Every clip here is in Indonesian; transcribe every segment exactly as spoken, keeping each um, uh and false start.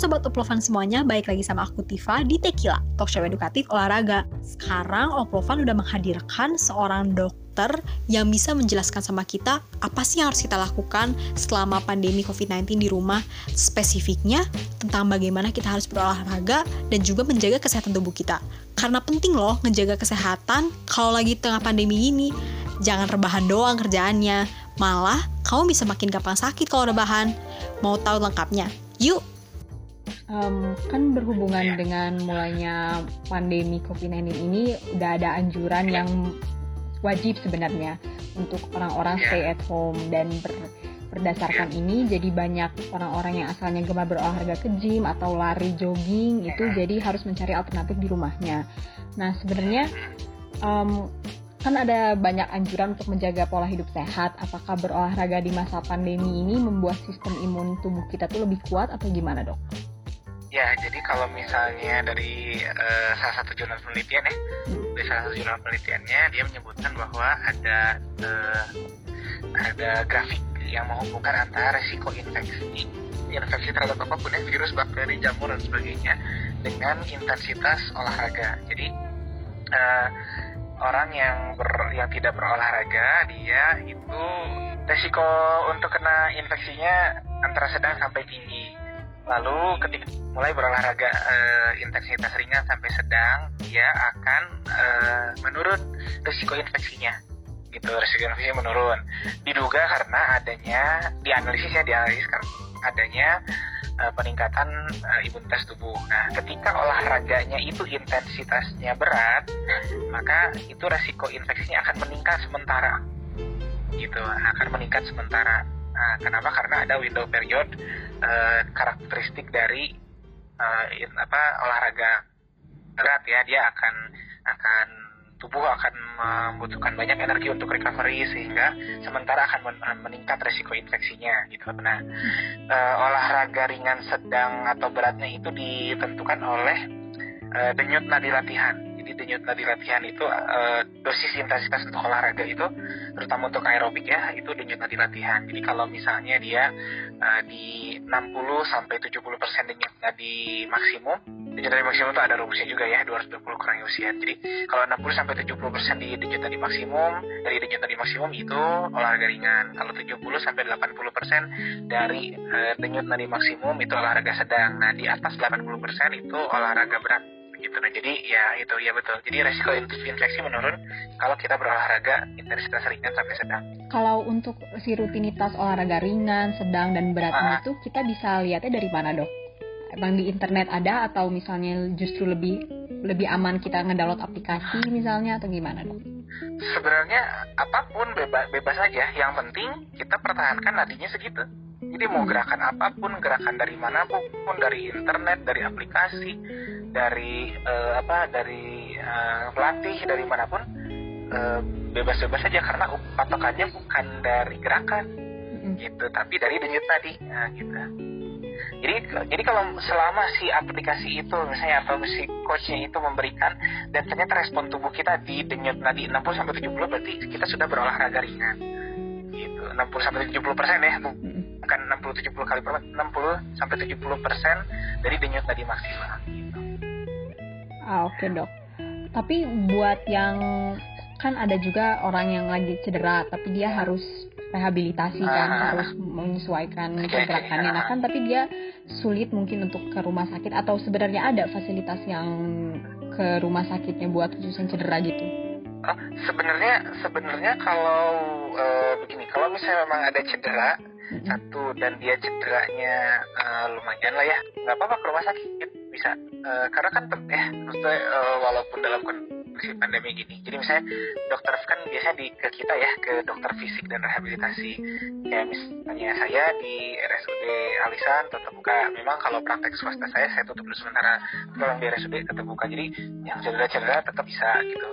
Sobat Oplofun semuanya, balik lagi sama aku Tifa di Tequila, talk show edukatif olahraga. Sekarang Oplofun udah menghadirkan seorang dokter yang bisa menjelaskan sama kita apa sih yang harus kita lakukan selama pandemi covid sembilan belas di rumah, spesifiknya tentang bagaimana kita harus berolahraga dan juga menjaga kesehatan tubuh kita. Karena penting loh ngejaga kesehatan kalau lagi tengah pandemi ini. Jangan rebahan doang kerjaannya, malah kamu bisa makin gampang sakit kalau rebahan. Mau tahu lengkapnya? Yuk! Um, kan berhubungan dengan mulainya pandemi covid sembilan belas ini, udah ada anjuran yang wajib sebenarnya untuk orang-orang stay at home, dan ber, berdasarkan ini jadi banyak orang-orang yang asalnya gemar berolahraga ke gym atau lari jogging itu jadi harus mencari alternatif di rumahnya. Nah sebenarnya um, kan ada banyak anjuran untuk menjaga pola hidup sehat. Apakah berolahraga di masa pandemi ini membuat sistem imun tubuh kita tuh lebih kuat atau gimana, Dok? Ya, jadi kalau misalnya dari uh, salah satu jurnal penelitian ya, hmm. dari salah satu jurnal penelitiannya dia menyebutkan bahwa ada uh, ada grafik yang menghubungkan antara resiko infeksi infeksi terhadap apapun ya, virus, bakteri, jamur dan sebagainya dengan intensitas olahraga. Jadi uh, orang yang ber, yang tidak berolahraga, dia itu resiko untuk kena infeksinya antara sedang sampai tinggi. Lalu ketika mulai berolahraga e, intensitas ringan sampai sedang, dia akan e, menurun resiko infeksinya. Gitu, resiko infeksinya menurun. Diduga karena adanya dianalisisnya dianalisiskan adanya e, peningkatan e, imunitas tubuh. Nah, ketika olahraganya itu intensitasnya berat, maka itu resiko infeksinya akan meningkat sementara. Gitu, akan meningkat sementara. Nah, kenapa? Karena ada window period uh, karakteristik dari uh, in, apa olahraga berat ya, dia akan akan tubuh akan membutuhkan banyak energi untuk recovery, sehingga sementara akan men- meningkat resiko infeksinya gitu. Nah, uh, olahraga ringan, sedang atau beratnya itu ditentukan oleh uh, denyut nadi latihan. Jadi denyut nadi latihan itu uh, dosis intensitas untuk olahraga itu, terutama untuk aerobik ya, itu denyut nadi latihan. Jadi kalau misalnya dia uh, di enam puluh sampai tujuh puluh persen denyut nadi maksimum, denyut nadi maksimum itu ada rumusnya juga ya, dua ratus dua puluh kurangi usia. Jadi kalau enam puluh sampai tujuh puluh persen di denyut nadi maksimum, dari denyut nadi maksimum itu olahraga ringan. Kalau tujuh puluh sampai delapan puluh persen dari uh, denyut nadi maksimum itu olahraga sedang. Nah, di atas delapan puluh persen itu olahraga berat. Gitu. Nah, jadi ya itu ya betul. Jadi resiko infeksi menurun kalau kita berolahraga intensitas ringan sampai sedang. Kalau untuk si rutinitas olahraga ringan, sedang dan beratnya ah. itu kita bisa lihatnya dari mana, Dok? Emang di internet ada, atau misalnya justru lebih lebih aman kita ngedownload aplikasi misalnya, atau gimana, Dok? Sebenarnya apapun bebas bebas aja. Yang penting kita pertahankan nadinya segitu. Jadi mau gerakan apapun, gerakan dari manapun, dari internet, dari aplikasi, dari uh, apa, dari uh, pelatih, dari manapun, uh, bebas-bebas aja, karena patokannya bukan dari gerakan, mm-hmm. gitu, tapi dari denyut nadi, nah, gitu. Jadi, jadi kalau selama si aplikasi itu, misalnya atau si coachnya itu memberikan, dan ternyata respon tubuh kita di denyut nadi enam puluh sampai tujuh puluh, berarti kita sudah berolahraga ringan, gitu, enam puluh sampai tujuh puluh persen ya. Bukan enam puluh sampai tujuh puluh kali per enam puluh sampai tujuh puluh persen dari denyut nadi maksimal gitu. Ah, oke, Dok. Tapi buat yang, kan ada juga orang yang lagi cedera tapi dia harus rehabilitasi kan, ah, harus menyesuaikan okay, pergerakannya. Nah, kan tapi dia sulit mungkin untuk ke rumah sakit, atau sebenarnya ada fasilitas yang ke rumah sakitnya buat khusus yang cedera gitu. Oh, sebenarnya sebenarnya kalau uh, begini, kalau misalnya memang ada cedera satu dan dia cederanya uh, lumayan lah ya, nggak apa-apa ke rumah sakit bisa, uh, karena kan tetap ya, maksudnya uh, walaupun dalam kondisi pandemi gini, jadi misalnya dokter kan biasanya di ke kita ya, ke dokter fisik dan rehabilitasi, ya misalnya saya di R S U D Alisan tetap buka, memang kalau praktek swasta saya saya tutup dulu sementara, kalau di R S U D tetap buka, jadi yang cedera-cedera tetap bisa gitu,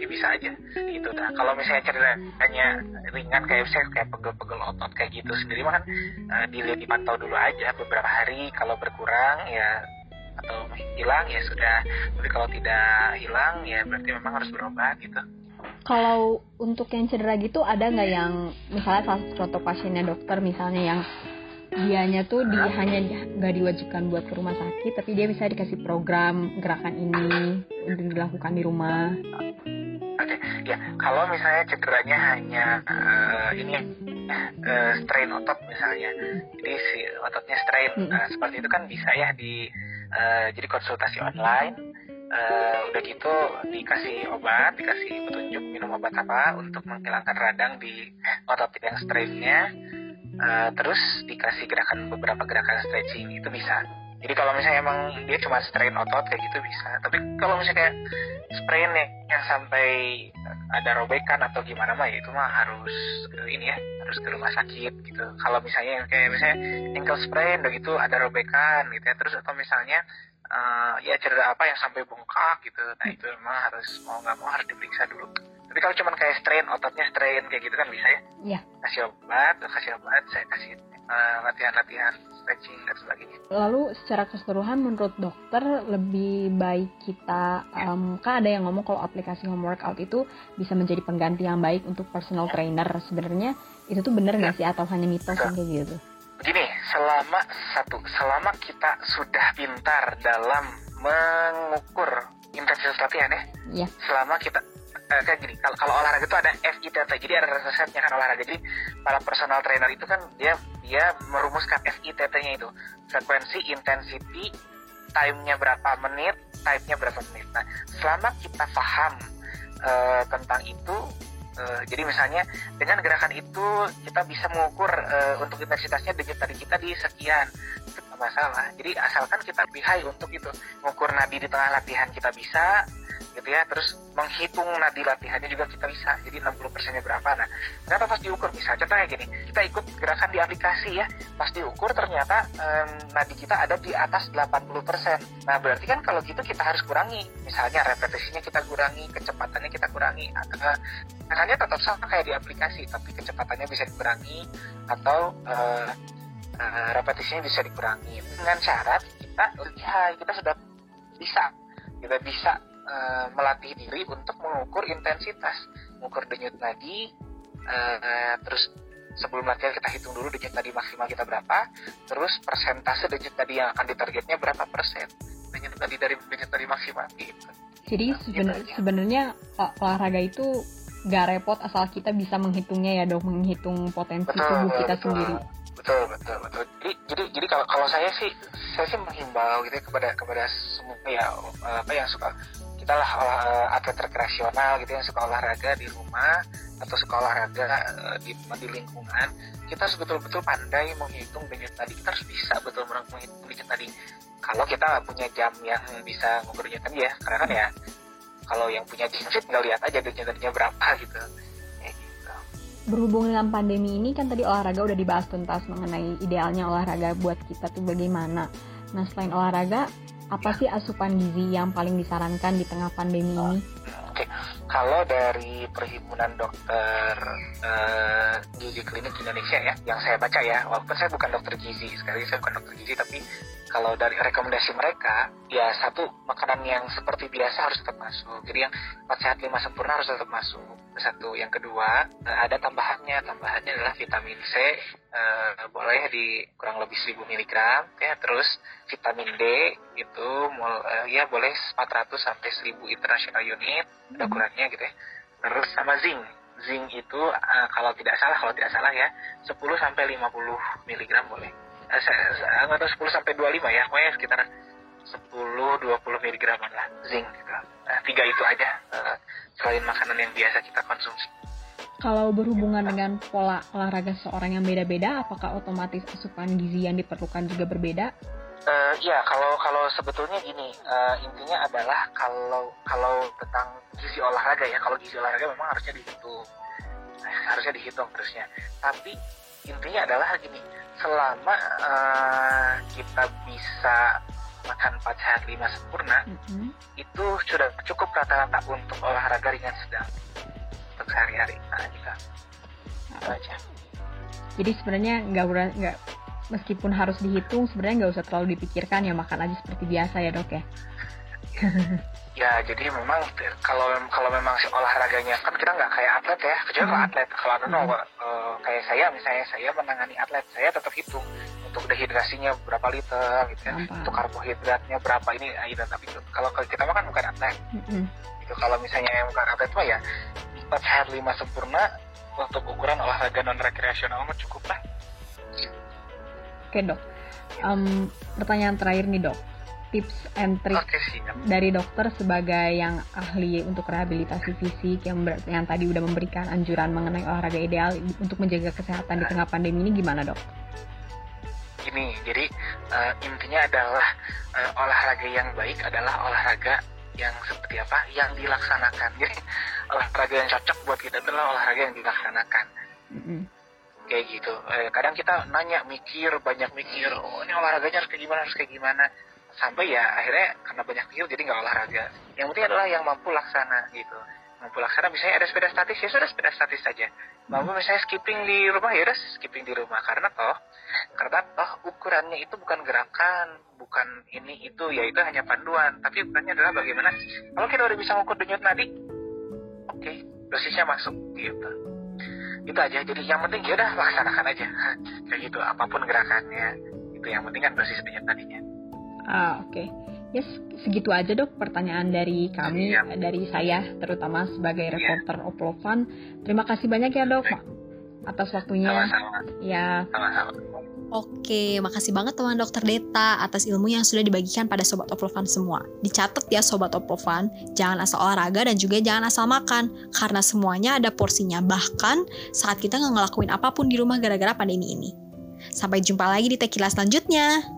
jadi bisa aja gitu. Nah, kalau misalnya cederanya ringan kayak misalnya kayak pegel-pegel otot kayak gitu sendiri mah kan uh, dilihat, dipantau dulu aja beberapa hari, kalau berkurang ya atau hilang ya sudah, tapi kalau tidak hilang ya berarti memang harus berobat gitu. Kalau untuk yang cedera gitu ada nggak yang misalnya salah satu contoh pasiennya dokter misalnya yang dianya tuh di, hanya nggak diwajibkan buat ke rumah sakit, tapi dia bisa dikasih program gerakan ini untuk dilakukan di rumah. Oke, ya kalau misalnya cederanya hanya uh, ini uh, strain otot misalnya, jadi si ototnya strain, hmm. uh, seperti itu kan bisa ya di uh, jadi konsultasi online. Uh, udah gitu dikasih obat, dikasih petunjuk minum obat apa untuk menghilangkan radang di otot yang strainnya, uh, terus dikasih gerakan, beberapa gerakan stretching itu bisa. Jadi kalau misalnya emang dia cuma strain otot kayak gitu bisa, tapi kalau misalnya kayak strain yang sampai ada robekan atau gimana mah ya itu mah harus ini ya, harus ke rumah sakit gitu. Kalau misalnya kayak misalnya ankle sprain udah gitu ada robekan gitu ya, terus atau misalnya Uh, ya cedera apa yang sampai bengkak gitu, nah itu memang harus mau nggak mau harus diperiksa dulu. Tapi kalau cuma kayak strain ototnya strain kayak gitu kan bisa ya, ya. kasih obat, kasih obat, saya kasih uh, latihan-latihan stretching dan sebagainya. Lalu secara keseluruhan menurut dokter lebih baik kita, ya. um, kan ada yang ngomong kalau aplikasi home workout itu bisa menjadi pengganti yang baik untuk personal trainer. Sebenarnya itu tuh benar nggak ya. sih atau hanya mitos yang kayak gitu? Begini, selama satu, selama kita sudah pintar dalam mengukur intensitas latihan ya, ya. selama kita eh, kayak gini, kalau, kalau olahraga itu ada F I T T, jadi ada resepnya kan olahraga. Jadi para personal trainer itu kan dia dia merumuskan F I T T-nya itu, frekuensi, intensity, time-nya berapa menit, type-nya berapa menit. Nah, selama kita paham eh, tentang itu. Uh, jadi misalnya dengan gerakan itu kita bisa mengukur uh, untuk intensitasnya denyut nadi kita di sekian, itu nggak masalah. Jadi asalkan kita lihai untuk itu, mengukur nadi di tengah latihan kita bisa, gitu ya. Terus menghitung nadi latihannya juga kita bisa. Jadi enam puluh persennya berapa? Nah, kenapa pas diukur? Bisa contohnya gini, kita ikut gerakan di aplikasi ya, pas diukur ternyata um, nadi kita ada di atas delapan puluh persen. Nah berarti kan kalau gitu kita harus kurangi, misalnya repetisinya kita kurangi, kecepatannya kita kurangi. Atau, makanya tetap sama kayak di aplikasi, tapi kecepatannya bisa dikurangi atau uh, uh, repetisinya bisa dikurangi dengan syarat kita lihai, kita sudah bisa kita bisa uh, melatih diri untuk mengukur intensitas, mengukur denyut nadi, uh, terus sebelum latihan kita hitung dulu denyut nadi maksimal kita berapa, terus persentase denyut nadi yang akan ditargetnya berapa persen denyut nadi dari denyut nadi maksimal gitu. Jadi nah, seben- gitu sebenarnya olahraga itu gak repot asal kita bisa menghitungnya ya dok, menghitung potensi betul, tubuh kita betul, sendiri. Betul betul betul. Jadi jadi, jadi kalau kalau saya sih saya sih menghimbau gitu kepada kepada semua ya apa yang suka kita lah atlet rekreasional gitu yang suka olahraga di rumah atau suka olahraga di di lingkungan, kita harus betul-betul pandai menghitung denyut nadi. Kita harus bisa betul menghitung denyut nadi. Kalau kita nggak punya jam yang bisa ngukur denyut nadi ya, karena kan ya kalau yang punya jenis tinggal lihat aja denyut-denyutnya berapa gitu. Ya, gitu. Berhubung dengan pandemi ini kan tadi olahraga udah dibahas tuntas mengenai idealnya olahraga buat kita tuh bagaimana. Nah selain olahraga, apa sih asupan gizi yang paling disarankan di tengah pandemi ini? Oke, kalau dari Perhimpunan Dokter uh, Gizi Klinik Indonesia ya, yang saya baca ya, walaupun saya bukan dokter gizi, sekali saya bukan dokter gizi, tapi kalau dari rekomendasi mereka, ya satu, makanan yang seperti biasa harus tetap masuk. Jadi yang empat sehat lima sempurna harus tetap masuk. Satu, yang kedua, ada tambahannya. Tambahannya adalah vitamin C, eh, boleh di kurang lebih seribu miligram. Ya. Terus vitamin D, itu ya boleh empat ratus sampai seribu international unit, ada kurangnya gitu ya. Terus sama zinc. Zinc itu eh, kalau tidak salah, kalau tidak salah ya, sepuluh sampai lima puluh miligram boleh. Saya nggak tahu sepuluh sampai dua puluh lima ya, pokoknya sekitar sepuluh sampai dua puluh miligram lah zinc gitu. Nah, tiga itu aja uh, selain makanan yang biasa kita konsumsi. Kalau berhubungan ya. dengan pola olahraga seorang yang beda-beda, apakah otomatis asupan gizi yang diperlukan juga berbeda? Uh, ya, kalau kalau sebetulnya gini, uh, intinya adalah kalau kalau tentang gizi olahraga ya, kalau gizi olahraga memang harusnya dihitung, eh, harusnya dihitung terusnya. Tapi intinya adalah gini, selama uh, kita bisa makan empat sehat lima sempurna, mm-hmm. itu sudah cukup rata-rata untuk olahraga ringan sedang untuk sehari-hari. Nah, kita itu aja. Jadi sebenarnya nggak nggak meskipun harus dihitung, sebenarnya nggak usah terlalu dipikirkan ya, makan aja seperti biasa ya dok ya. Ya jadi memang kalau kalau memang si olahraganya kan kita nggak kayak atlet ya, kecuali kalau atlet kalau atlet no, uh, kayak saya misalnya saya menangani atlet saya tetap hitung untuk dehidrasinya berapa liter gitu ya, Nampak. Untuk karbohidratnya berapa ini air. Tapi kalau kita makan bukan atlet, mm-hmm. gitu. Kalau misalnya yang bukan atlet mah ya empat sehat lima sempurna untuk ukuran olahraga non rekreasional mah cukup lah. Oke dok, um, pertanyaan terakhir nih dok, tips and trick okay, dari dokter sebagai yang ahli untuk rehabilitasi fisik yang, ber- yang tadi udah memberikan anjuran mengenai olahraga ideal untuk menjaga kesehatan di tengah pandemi ini gimana dok? Gini, jadi uh, intinya adalah uh, olahraga yang baik adalah olahraga yang seperti apa? Yang dilaksanakan. Jadi olahraga yang cocok buat kita adalah olahraga yang dilaksanakan. Mm-hmm. Kayak gitu. Uh, kadang kita nanya mikir, banyak mikir, oh ini olahraganya harus kayak gimana, harus kayak gimana. Sampai ya akhirnya karena banyak mikir jadi nggak olahraga. Yang penting adalah yang mampu laksana gitu. Mampu laksana misalnya ada sepeda statis, ya sudah sepeda statis saja. Mampu misalnya skipping di rumah, ya udah skipping di rumah. Karena toh, karena toh ukurannya itu bukan gerakan, bukan ini itu, ya itu hanya panduan. Tapi ukurannya adalah bagaimana kalau kita udah bisa ngukur denyut nadi, oke, okay, dosisnya masuk gitu. Itu aja. Jadi yang penting ya udah laksanakan aja. Kayak gitu apapun gerakannya. Itu yang penting kan dosis denyut nadinya. Ah, oke. Okay. Yes, segitu aja dok pertanyaan dari kami, ya. Dari saya terutama sebagai reporter ya. Oplofun. Terima kasih banyak ya dok ya. Atas waktunya. Sama-sama. Ya. Sama-sama. Oke, makasih banget teman dokter Deta atas ilmu yang sudah dibagikan pada Sobat Oplofun semua. Dicatat ya Sobat Oplofun, jangan asal olahraga dan juga jangan asal makan, karena semuanya ada porsinya, bahkan saat kita nggak ngelakuin apapun di rumah gara-gara pandemi ini. Sampai jumpa lagi di Tequila selanjutnya.